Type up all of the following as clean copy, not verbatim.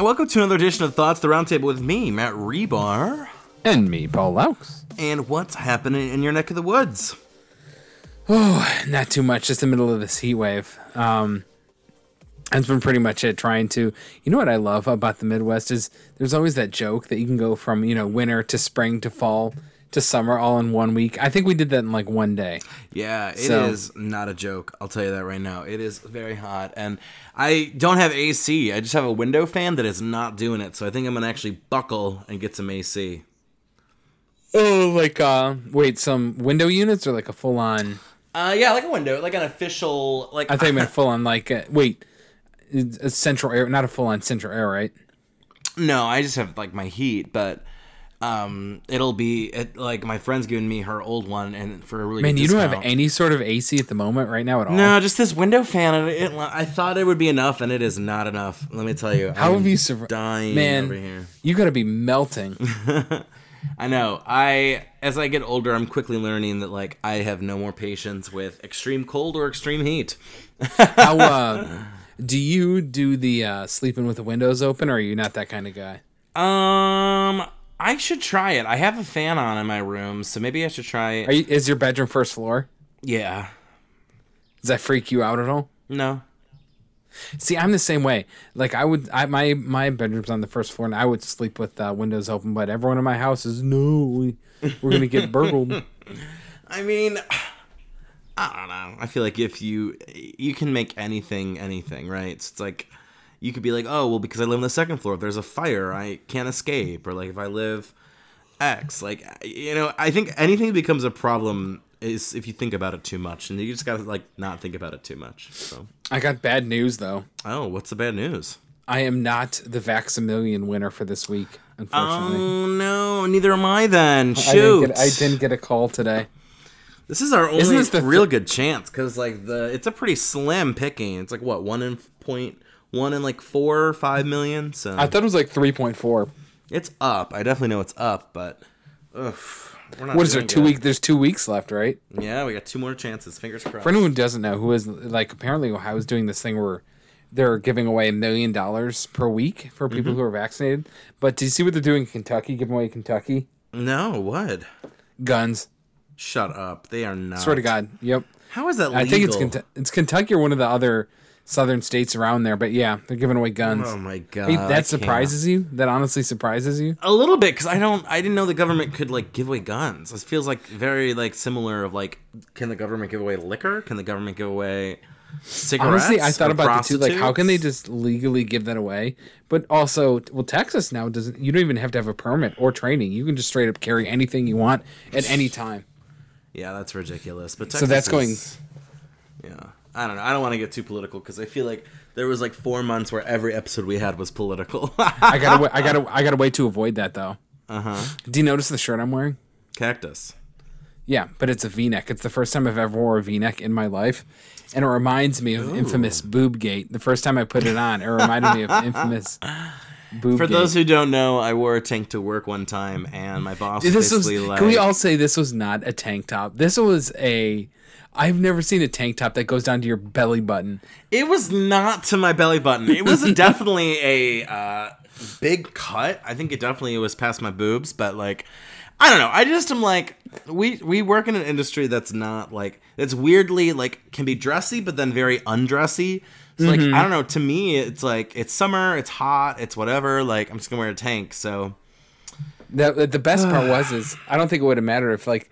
And welcome to another edition of Thoughts, the Roundtable with me, Matt Rebar. And me, Paul Laux. And what's happening in your neck of the woods? Oh, not too much. Just the middle of this heat wave. That's been pretty much it. Trying to, you know what I love about the Midwest is there's always that joke that you can go from, you know, winter to spring to fall to summer all in 1 week. I think we did that in like one day. Yeah, it is not a joke. I'll tell you that right now. It is very hot, and I don't have AC. I just have a window fan that is not doing it, so I think I'm going to actually buckle and get some AC. Oh, like, wait, some window units or like a full-on? Yeah, like a window, like an official, like... I thought you meant full-on, like, wait, a central air, not a full-on central air, right? No, I just have, like, my heat, but... it'll be like my friend's giving me her old one, and for a really man, good discount. Don't have any sort of AC at the moment, right now at all. No, just this window fan. I thought it would be enough, and it is not enough. Let me tell you, how have you survived? Dying, man, over here. You gotta be melting. I know. As I get older, I'm quickly learning that like I have no more patience with extreme cold or extreme heat. How do you do the sleeping with the windows open, or are you not that kind of guy? I should try it. I have a fan on in my room, so maybe I should try it. Is your bedroom first floor? Yeah. Does that freak you out at all? No. See, I'm the same way. Like, my bedroom's on the first floor, and I would sleep with windows open, but everyone in my house is, no, we're going to get burgled. I mean, I don't know. I feel like if you can make anything, right? So it's like... You could be like, oh, well, because I live on the second floor, if there's a fire, I can't escape. Or, like, if I live X. Like, you know, I think anything that becomes a problem is if you think about it too much. And you just got to, like, not think about it too much. So I got bad news, though. Oh, what's the bad news? I am not the Vax-a-million winner for this week, unfortunately. Oh, no. Neither am I, then. Shoot. I didn't get a call today. This is our only real good chance. Because, like, it's a pretty slim picking. It's, like, what, 1 in like 4 or 5 million. So I thought it was like 3.4. It's up. I definitely know it's up, but we're not. What is there? 2 weeks. There's 2 weeks left, right? Yeah, we got 2 more chances. Fingers crossed. For anyone who doesn't know, who is like apparently Ohio's doing this thing where they're giving away $1 million per week for people who are vaccinated. But do you see what they're doing in Kentucky? Giving away Kentucky? No, what? Guns. Shut up. They are not. Swear to God. Yep. How is that legal? I think it's Kentucky or one of the other southern states around there, but yeah, they're giving away guns. Oh my God. Hey, that surprises you? That honestly surprises you? A little bit, because I didn't know the government could like give away guns. This feels like very like similar of like, can the government give away liquor? Can the government give away cigarettes? Honestly, I thought about it too, like how can they just legally give that away? But also, well, Texas now doesn't, you don't even have to have a permit or training. You can just straight up carry anything you want at any time. Yeah, that's ridiculous. But Texas, so that's going, yeah. I don't know. I don't want to get too political because I feel like there was like 4 months where every episode we had was political. I got a way to avoid that though. Do you notice the shirt I'm wearing? Cactus. Yeah, but it's a V-neck. It's the first time I've ever wore a V-neck in my life, and it reminds me of infamous boobgate. The first time I put it on, it reminded me of infamous. For those who don't know, I wore a tank to work one time, and my boss was basically like... Can we all say this was not a tank top? This was a... I've never seen a tank top that goes down to your belly button. It was not to my belly button. It was definitely a big cut. I think it definitely was past my boobs, but like... I don't know. I just am like, we work in an industry that's not like... It's weirdly like can be dressy, but then very undressy. So like, I don't know. To me, it's like, it's summer, it's hot, it's whatever. Like, I'm just gonna wear a tank. So the best part was I don't think it would have mattered if like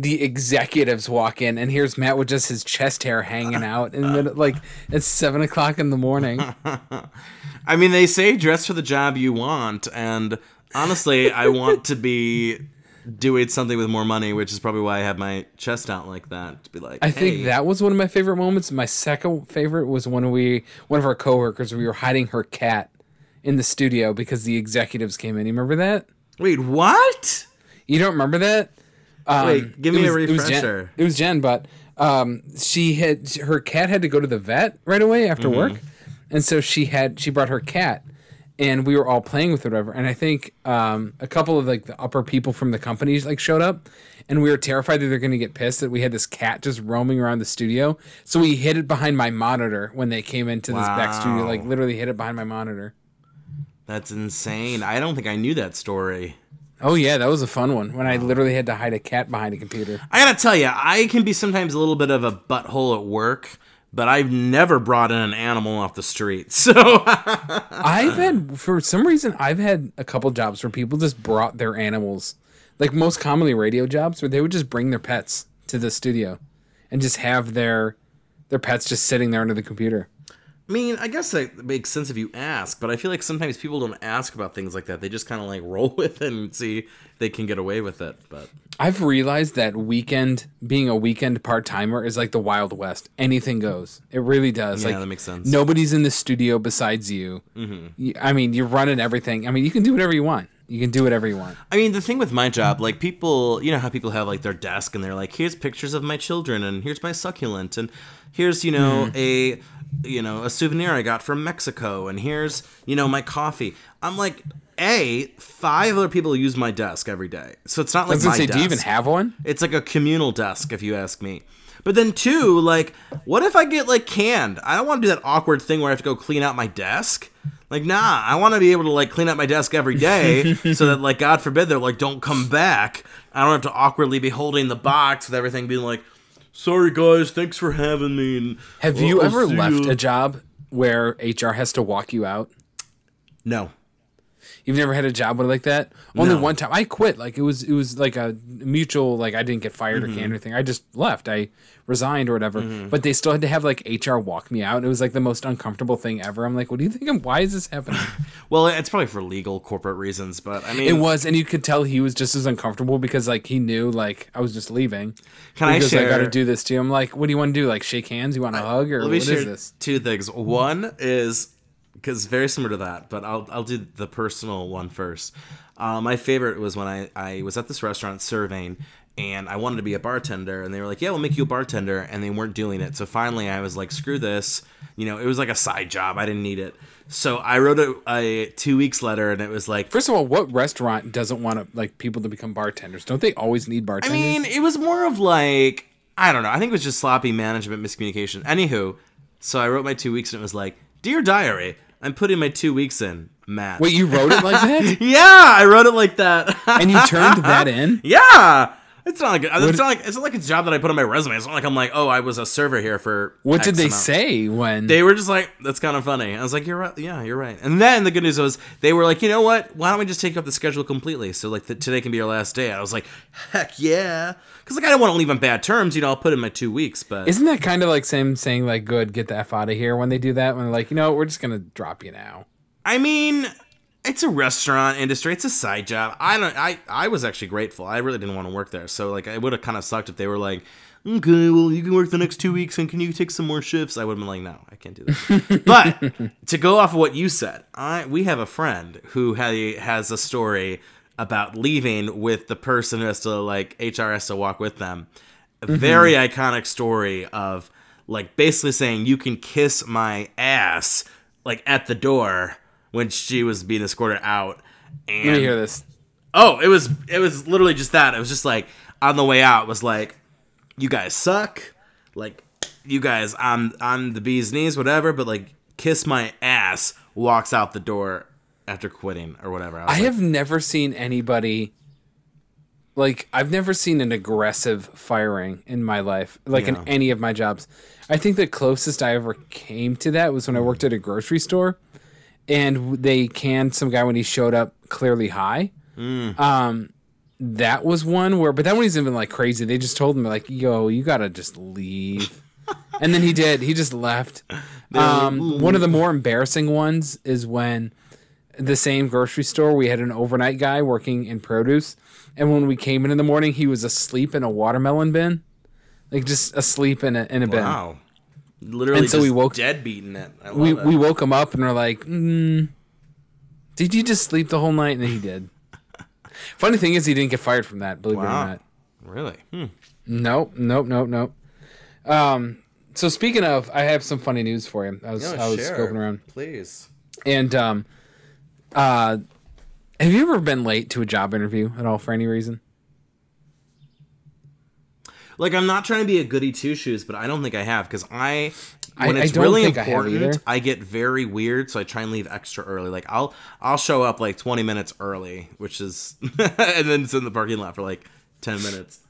the executives walk in and here's Matt with just his chest hair hanging out, and then like it's 7:00 in the morning. I mean, they say dress for the job you want, and honestly, I want to be doing something with more money, which is probably why I have my chest out like that, to be like, I think that was one of my favorite moments. My second favorite was when one of our coworkers, we were hiding her cat in the studio because the executives came in. You remember that? Wait, what? You don't remember that? Wait, give me a refresher. It was Jen, but her cat had to go to the vet right away after work, and so she brought her cat. And we were all playing with it, whatever. And I think a couple of like the upper people from the companies like showed up, and we were terrified that they're going to get pissed that we had this cat just roaming around the studio. So we hid it behind my monitor when they came into this back studio. Like literally hid it behind my monitor. That's insane. I don't think I knew that story. Oh, yeah, that was a fun one, when I literally had to hide a cat behind a computer. I gotta tell you, I can be sometimes a little bit of a butthole at work, but I've never brought in an animal off the street, so... For some reason, I've had a couple jobs where people just brought their animals, like most commonly radio jobs, where they would just bring their pets to the studio and just have their pets just sitting there under the computer. I mean, I guess that makes sense if you ask, but I feel like sometimes people don't ask about things like that. They just kind of like roll with it and see if they can get away with it. But I've realized that being a weekend part-timer is like the Wild West. Anything goes. It really does. Yeah, like, that makes sense. Nobody's in the studio besides you. Mm-hmm. I mean, you're running everything. I mean, you can do whatever you want. You can do whatever you want. I mean, the thing with my job, like people, you know how people have like their desk and they're like, here's pictures of my children and here's my succulent and here's, you know, a souvenir I got from Mexico and here's, you know, my coffee. I'm like, five other people use my desk every day. So it's not like my desk. Do you even have one? It's like a communal desk if you ask me. But then two, like, what if I get like canned? I don't want to do that awkward thing where I have to go clean out my desk. Like, nah, I want to be able to, like, clean up my desk every day so that, like, God forbid, they're like, don't come back. I don't have to awkwardly be holding the box with everything being like, sorry, guys, thanks for having me. And have you ever left a job where HR has to walk you out? No. You've never had a job like that? Only one time. I quit. Like, it was like a mutual, like, I didn't get fired or canned or anything. I just left. I resigned or whatever, but they still had to have like HR walk me out, and it was like the most uncomfortable thing ever. I'm like, what do you think? Why is this happening? Well, it's probably for legal corporate reasons, but I mean, it was, and you could tell he was just as uncomfortable because like he knew like I was just leaving. He goes, I got to do this to you. I'm like, what do you want to do? Like shake hands? You want to hug or what is this? Two things. One is because very similar to that, but I'll do the personal one first. My favorite was when I was at this restaurant surveying. And I wanted to be a bartender, and they were like, yeah, we'll make you a bartender, and they weren't doing it. So finally, I was like, screw this. You know, it was like a side job. I didn't need it. So I wrote a 2 weeks letter, and it was like... First of all, what restaurant doesn't want to, like people to become bartenders? Don't they always need bartenders? I mean, it was more of like... I don't know. I think it was just sloppy management miscommunication. Anywho, so I wrote my 2 weeks, and it was like, Dear Diary, I'm putting my 2 weeks in, Matt. Wait, you wrote it like that? Yeah, I wrote it like that. And you turned that in? Yeah! It's not like it's a job that I put on my resume. It's not like I'm like, oh, I was a server here for What X did they amount. Say when? They were just like, that's kind of funny. I was like, you're right. Yeah, you're right. And then the good news was they were like, you know what? Why don't we just take up the schedule completely? So like today can be your last day. I was like, heck yeah. Because like I don't want to leave on bad terms. You know, I'll put in my 2 weeks. But isn't that kind of like same saying like, good, get the F out of here when they do that? When they're like, you know, we're just going to drop you now. I mean... It's a restaurant industry. It's a side job. I was actually grateful. I really didn't want to work there. So like it would have kind of sucked if they were like, okay, well you can work the next 2 weeks and can you take some more shifts? I would have been like, no, I can't do that. But to go off of what you said, we have a friend who has a story about leaving with the person who has to like HR has to walk with them. A very iconic story of like basically saying you can kiss my ass like at the door. When she was being escorted out, and let me hear this. Oh, it was literally just that. It was just like on the way out was like, you guys suck, like you guys, I'm the bee's knees, whatever. But like, kiss my ass. Walks out the door after quitting or whatever. I have never seen anybody like I've never seen an aggressive firing in my life, like in any of my jobs. I think the closest I ever came to that was when I worked at a grocery store. And they canned some guy when he showed up clearly high. That was one where, but that one isn't even like crazy. They just told him like, yo, you got to just leave. And then he did. He just left. One of the more embarrassing ones is when the same grocery store, we had an overnight guy working in produce. And when we came in the morning, he was asleep in a watermelon bin. Like just asleep in a bin. Wow. Literally, and so we woke dead beaten it. We woke him up and we're like, "Did you just sleep the whole night?" And he did. Funny thing is, he didn't get fired from that. Believe it or not. Really? Nope. So speaking of, I have some funny news for you. I was scoping around. Please. And have you ever been late to a job interview at all for any reason? Like, I'm not trying to be a goody two-shoes, but I don't think I have, because I When it's really important, I get very weird, so I try and leave extra early. Like I'll show up like 20 minutes early, which is, and then sit in the parking lot for like 10 minutes.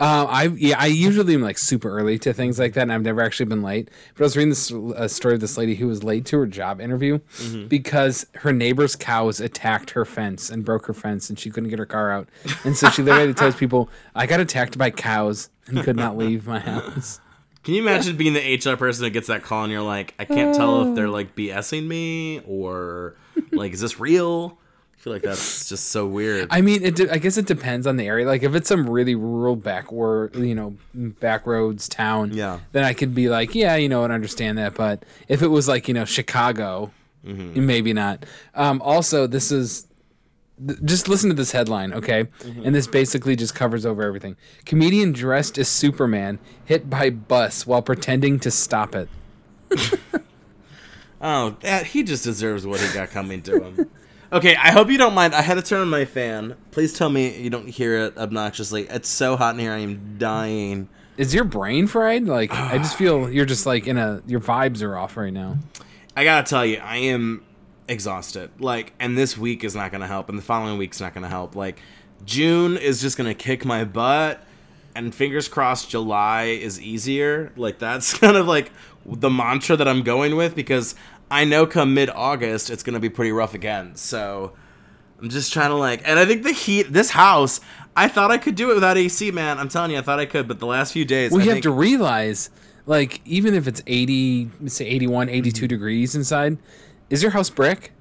I usually am like super early to things like that, and I've never actually been late. But I was reading this story of this lady who was late to her job interview because her neighbor's cows attacked her fence and broke her fence, and she couldn't get her car out. And so she literally tells people, "I got attacked by cows and could not leave my house." Can you imagine being the HR person that gets that call and you're like, I can't tell if they're like BSing me or like, is this real? I feel like that's just so weird. I mean, I guess it depends on the area. Like if it's some really rural backward, backroads town, then I could be like, yeah, and understand that. But if it was like, Chicago, maybe not. Also, this is... Just listen to this headline, okay? And this basically just covers over everything. Comedian dressed as Superman hit by bus while pretending to stop it. He just deserves what he got coming to him. Okay, I hope you don't mind. I had to turn on my fan. Please tell me you don't hear it obnoxiously. It's so hot in here. I am dying. Is your brain fried? Like, I just feel you're just like your vibes are off right now. I gotta tell you, I am... exhausted, and this week is not gonna help, and the following week's not gonna help. June is just gonna kick my butt, and fingers crossed July is easier. That's kind of the mantra that I'm going with, because I know come mid-August it's gonna be pretty rough again. So I'm just trying to and I think the heat, this house, I thought I could do it without AC, man. I'm telling you, I thought I could, but the last few days, you have to realize, even if it's 80, say 81, 82 degrees inside. Is your house brick?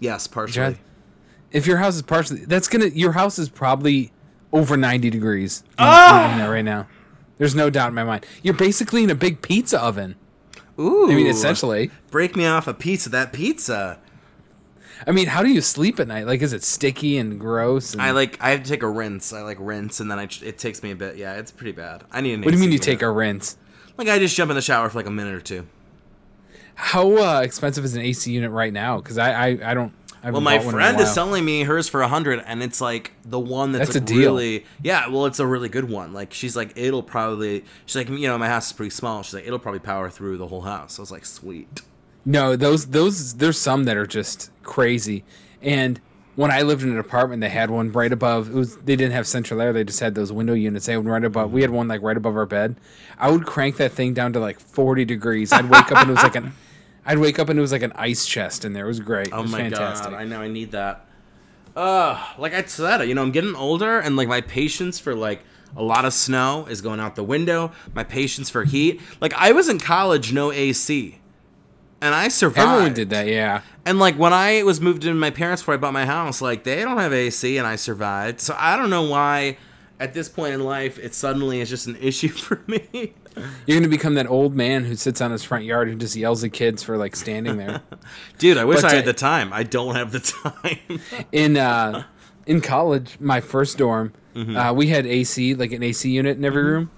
Yes, partially. If your house is partially, your house is probably over 90 degrees in there right now. There's no doubt in my mind. You're basically in a big pizza oven. Ooh. I mean, essentially. Break me off a piece of that pizza. I mean, how do you sleep at night? Is it sticky and gross? And... I have to take a rinse. I rinse, and then it takes me a bit. Yeah, it's pretty bad. I need an AC. What do you mean you take a rinse? I just jump in the shower for a minute or two. How expensive is an AC unit right now? Because I don't. Well, my friend is selling me hers for $100, and it's the one that's a deal. Really, yeah. Well, it's a really good one. She's it'll probably. She's my house is pretty small. She's it'll probably power through the whole house. So I was sweet. No, those there's some that are just crazy. And when I lived in an apartment, they had one right above. They didn't have central air. They just had those window units. They had one right above. We had one right above our bed. I would crank that thing down to 40 degrees. I'd wake up and it was I'd wake up and it was an ice chest in there. It was great. Oh, it was fantastic. God. I know. I need that. Like I said, I'm getting older, and my patience for a lot of snow is going out the window. My patience for heat. I was in college, no AC. And I survived. Everyone did that, yeah. And when I was moved in my parents before I bought my house, they don't have AC, and I survived. So I don't know why at this point in life it suddenly is just an issue for me. You're going to become that old man who sits on his front yard and just yells at kids for, standing there. Dude, I wish I had the time. I don't have the time. In college, my first dorm, we had AC, an AC unit in every room.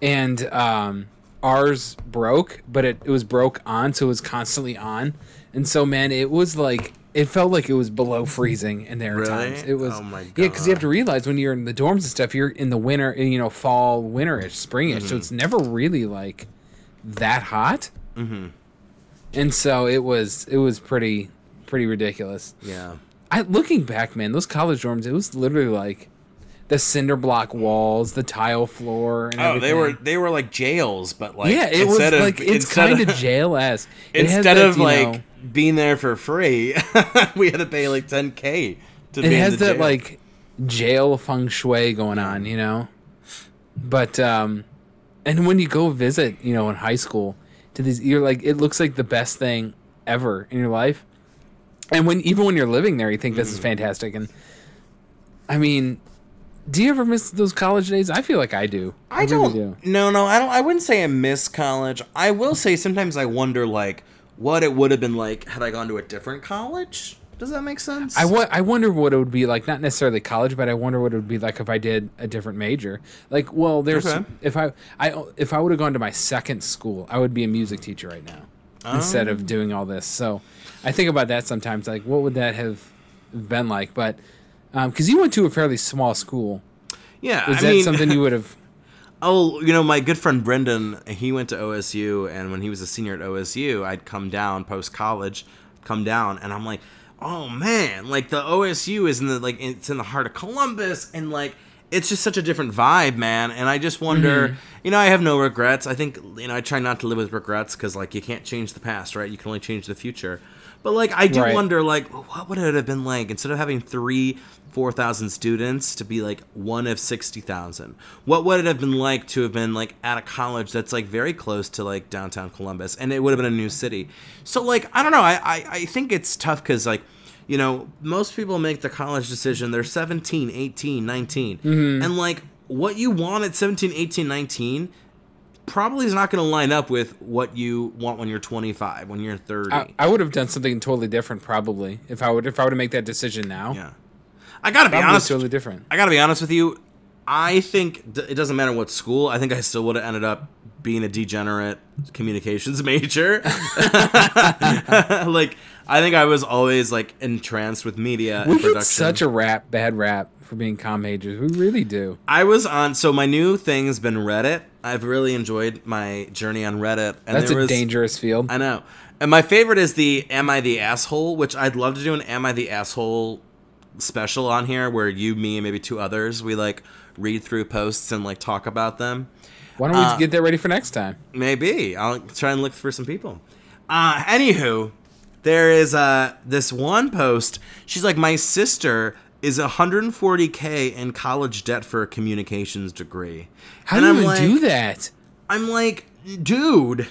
And ours broke, but it was broke on, so it was constantly on. And so, man, it was it felt like it was below freezing in there at times. It was, oh my God. Yeah, because you have to realize when you're in the dorms and stuff, you're in the winter, fall, winterish, springish. So it's never really that hot. And so it was pretty ridiculous. Yeah. Looking back, man, those college dorms, it was literally the cinder block walls, the tile floor, and everything. They were jails, but yeah, it was it's kind of jail-esque. Instead of being there for free, we had to pay $10K to be in the jail. It has that jail feng shui going on, But and when you go visit, in high school to these, you're it looks like the best thing ever in your life. And even when you're living there, you think this is fantastic. And I mean. Do you ever miss those college days? I feel like I do. I don't. Really do. No, I don't. I wouldn't say I miss college. I will say sometimes I wonder, what it would have been like had I gone to a different college. Does that make sense? I wonder what it would be like. Not necessarily college, but I wonder what it would be like if I did a different major. If I would have gone to my second school, I would be a music teacher right now instead of doing all this. So I think about that sometimes. What would that have been like? But. Because you went to a fairly small school. Yeah. Was that something you would have... Oh, you know, my good friend Brendan, he went to OSU, and when he was a senior at OSU, I'd come down post-college, and I'm like, oh, man, like, the OSU is in the, like, it's in the heart of Columbus, and, like, it's just such a different vibe, man, and I just wonder, you know, I have no regrets. I think, you know, I try not to live with regrets, because, like, you can't change the past, right? You can only change the future. But, like, I do wonder, like, what would it have been like instead of having 3,000-4,000 students to be, like, one of 60,000? What would it have been like to have been, like, at a college that's, like, very close to, like, downtown Columbus? And it would have been a new city. So, like, I don't know. I think it's tough because, like, you know, most people make the college decision. They're 17, 18, 19. And, like, what you want at 17, 18, 19 probably is not going to line up with what you want when you're 25, when you're 30. I would have done something totally different probably if I would have made that decision now. Yeah, I gotta be honest. Totally different. I gotta be honest with you. I think it doesn't matter what school. I think I still would have ended up being a degenerate communications major. Like, I think I was always like entranced with media and production. Such a bad rap for being comm majors. We really do. I was on. So my new thing's been Reddit. I've really enjoyed my journey on Reddit. And that's a dangerous field. I know. And my favorite is the Am I the Asshole, which I'd love to do an Am I the Asshole special on here where you, me, and maybe two others, we like read through posts and like talk about them. Why don't we get that ready for next time? Maybe. I'll try and look for some people. Anywho, there is this one post. She's like, my sister is $140K in college debt for a communications degree. How do you do that? I'm like, dude.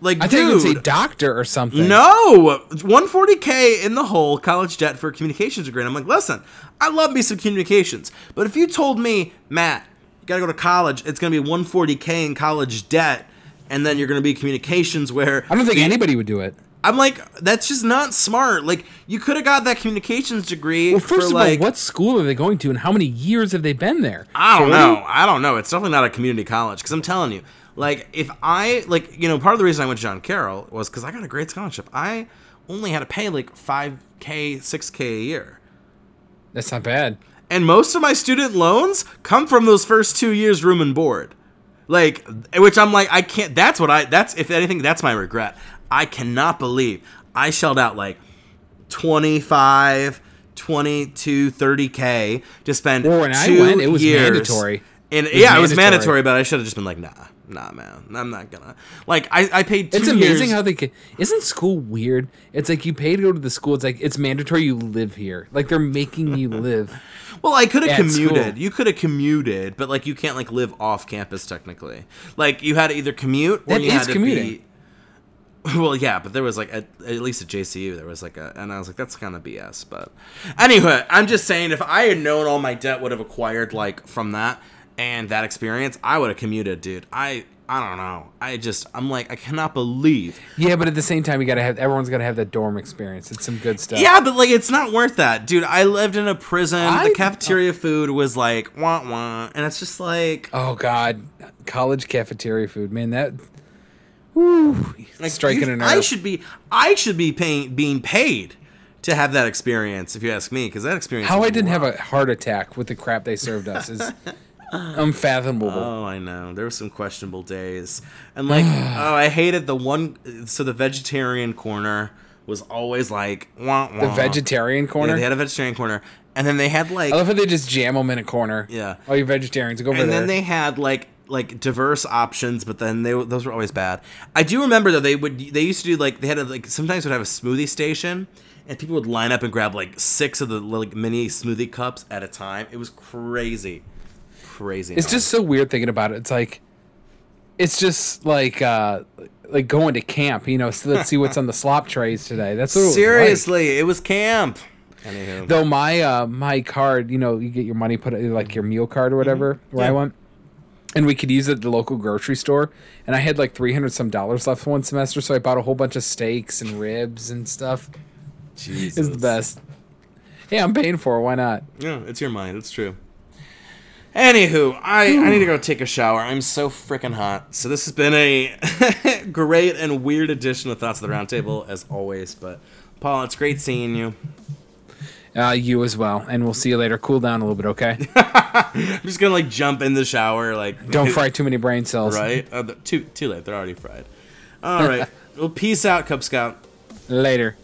Like, I think you'd say doctor or something. No. $140K in the hole, college debt for a communications degree. And I'm like, listen, I love me some communications. But if you told me, Matt, you got to go to college, it's going to be $140K in college debt, and then you're going to be communications where... I don't think anybody would do it. I'm like, that's just not smart. Like, you could have got that communications degree. Well, first of all, what school are they going to, and how many years have they been there? I don't know. I don't know. It's definitely not a community college, because I'm telling you, like, if I, like, you know, part of the reason I went to John Carroll was because I got a great scholarship. I only had to pay, like, $5K, $6K a year. That's not bad. And most of my student loans come from those first 2 years room and board. Like, which I'm like, I can't, that's, if anything, that's my regret. I cannot believe I shelled out like 25, 22, 30K to spend 2 years. It was mandatory. And yeah, it was mandatory, but I should have just been like, nah, man, I'm not gonna. Like, I paid 2 years. It's amazing how they can. Isn't school weird? It's like you pay to go to the school. It's like, it's mandatory you live here. Like, they're making you live. Well, I could have commuted. School. You could have commuted, but like you can't like live off campus technically. Like, you had to either commute or you had to be. Well, yeah, but there was, like, at least at JCU, there was, like, and I was like, that's kind of BS, but anyway, I'm just saying, if I had known all my debt would have acquired, like, from that and that experience, I would have commuted, dude. I don't know. I'm like, I cannot believe. Yeah, but at the same time, everyone's got to have that dorm experience. It's some good stuff. Yeah, but, like, it's not worth that, dude. I lived in a prison. The cafeteria food was, like, wah-wah, and it's just, like. Oh, God. College cafeteria food, man, that. Ooh, like, striking a nerve. I should be being paid to have that experience, if you ask me, because that experience. How I didn't have a heart attack with the crap they served us is unfathomable. Oh, I know. There were some questionable days, and like, oh, I hated the one. So the vegetarian corner was always like wah, wah. The vegetarian corner. Yeah, they had a vegetarian corner. And then they had like. I love how they just jam them in a corner. Yeah. All you vegetarians, go over there. And then they had like diverse options, but then those were always bad. I do remember though they used to do like they had sometimes would have a smoothie station, and people would line up and grab like six of the like mini smoothie cups at a time. It was crazy. It's just so weird thinking about it. It's just like going to camp. You know, so let's see what's on the slop trays today. That's what seriously. It was camp. Anywho. Though my card, you know, you get your money put like your meal card or whatever where I went, and we could use it at the local grocery store. And I had like $300 some left one semester, so I bought a whole bunch of steaks and ribs and stuff. Jesus, it's the best. Yeah, I'm paying for it. Why not? Yeah, it's your mind. It's true. Anywho, I need to go take a shower. I'm so freaking hot. So this has been a great and weird edition of Thoughts of the Roundtable as always. But Paul, it's great seeing you. You as well, and we'll see you later. Cool down a little bit, okay? I'm just gonna like jump in the shower, like don't fry too many brain cells, right? Too late, they're already fried. All right, well, peace out, Cub Scout. Later.